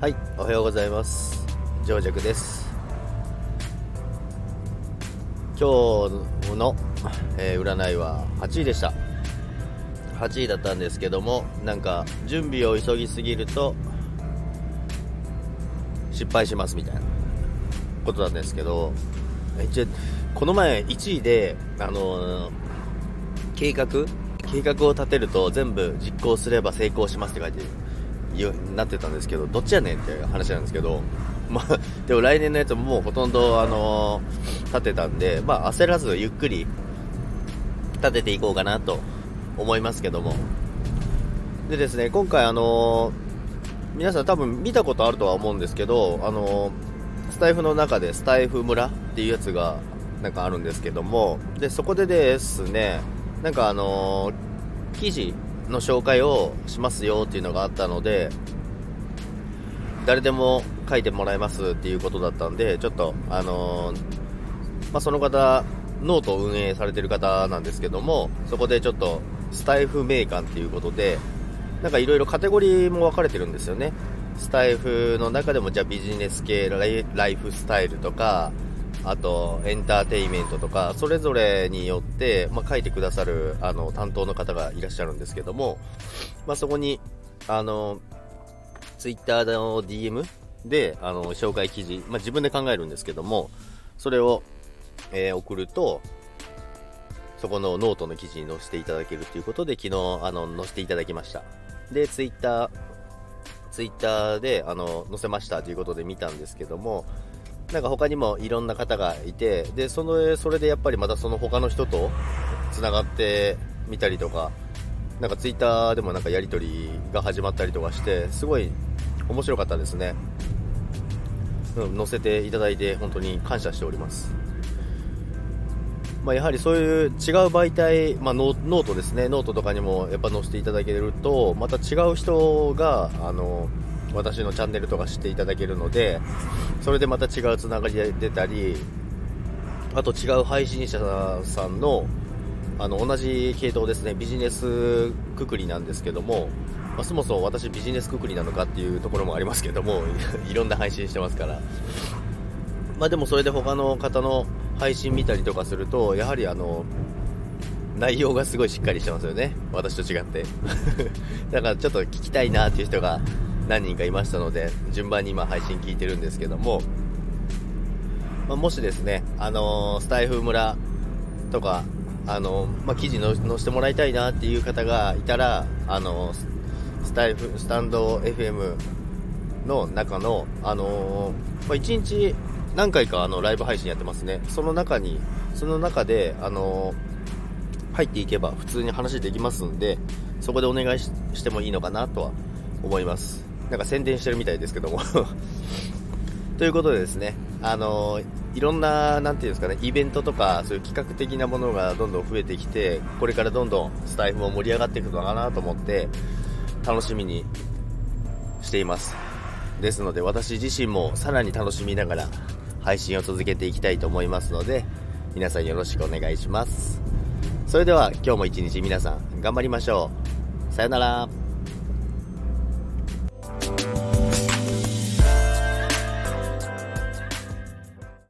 はい、おはようございます。上尺です。今日の、占いは8位でした。8位だったんですけども、なんか準備を急ぎすぎると失敗しますみたいなことなんですけど、この前1位で計画を立てると全部実行すれば成功しますって書いてなってたんですけど、どっちやねんっていう話なんですけど、でも来年のやつももうほとんど、立てたんで、焦らずゆっくり立てていこうかなと思いますけども。でですね、今回皆さん多分見たことあるとは思うんですけど、スタイフの中でスタイフ村っていうやつがなんかあるんですけども、でそこでですね、なんか記事の紹介をしますよっていうのがあったので、誰でも書いてもらえますっていうことだったんで、ちょっとその方ノートを運営されてる方なんですけども、そこでちょっとスタイフ名鑑っていうことで、なんかいろいろカテゴリーも分かれてるんですよね。スタイフの中でも、じゃあビジネス系、ライフスタイルとか、あとエンターテインメントとか、それぞれによって、書いてくださる担当の方がいらっしゃるんですけども、そこにツイッターの DM で紹介記事、自分で考えるんですけども、それを、送るとそこのノートの記事に載せていただけるということで、昨日載せていただきました。でツイッターで載せましたということで見たんですけども、なんか他にもいろんな方がいて、でそれでやっぱりまたその他の人とつながってみたりとか、なんかツイッターでもなんかやり取りが始まったりとかして、すごい面白かったですね。載せていただいて本当に感謝しております。やはりそういう違う媒体、ノートですね、ノートとかにもやっぱ載せていただけると、また違う人が私のチャンネルとか知っていただけるので、それでまた違うつながりが出たり、あと違う配信者さんの同じ系統ですね、ビジネスくくりなんですけども、そもそも私ビジネスくくりなのかっていうところもありますけどもいろんな配信してますから、でもそれで他の方の配信見たりとかすると、やはり内容がすごいしっかりしてますよね、私と違ってだからちょっと聞きたいなっていう人が何人かいましたので、順番に今配信聞いてるんですけども、もしですね、スタイフ村とか記事の載せてもらいたいなっていう方がいたら、スタンド FM の中の1日何回かライブ配信やってますね。その中で入っていけば普通に話できますんで、そこでお願いしてもいいのかなとは思います。なんか宣伝してるみたいですけどもということでですね、いろんな、なんていうんですかね、イベントとかそういう企画的なものがどんどん増えてきて、これからどんどんスタイフも盛り上がっていくのかなと思って楽しみにしています。ですので私自身もさらに楽しみながら配信を続けていきたいと思いますので、皆さんよろしくお願いします。それでは今日も一日皆さん頑張りましょう。さよなら。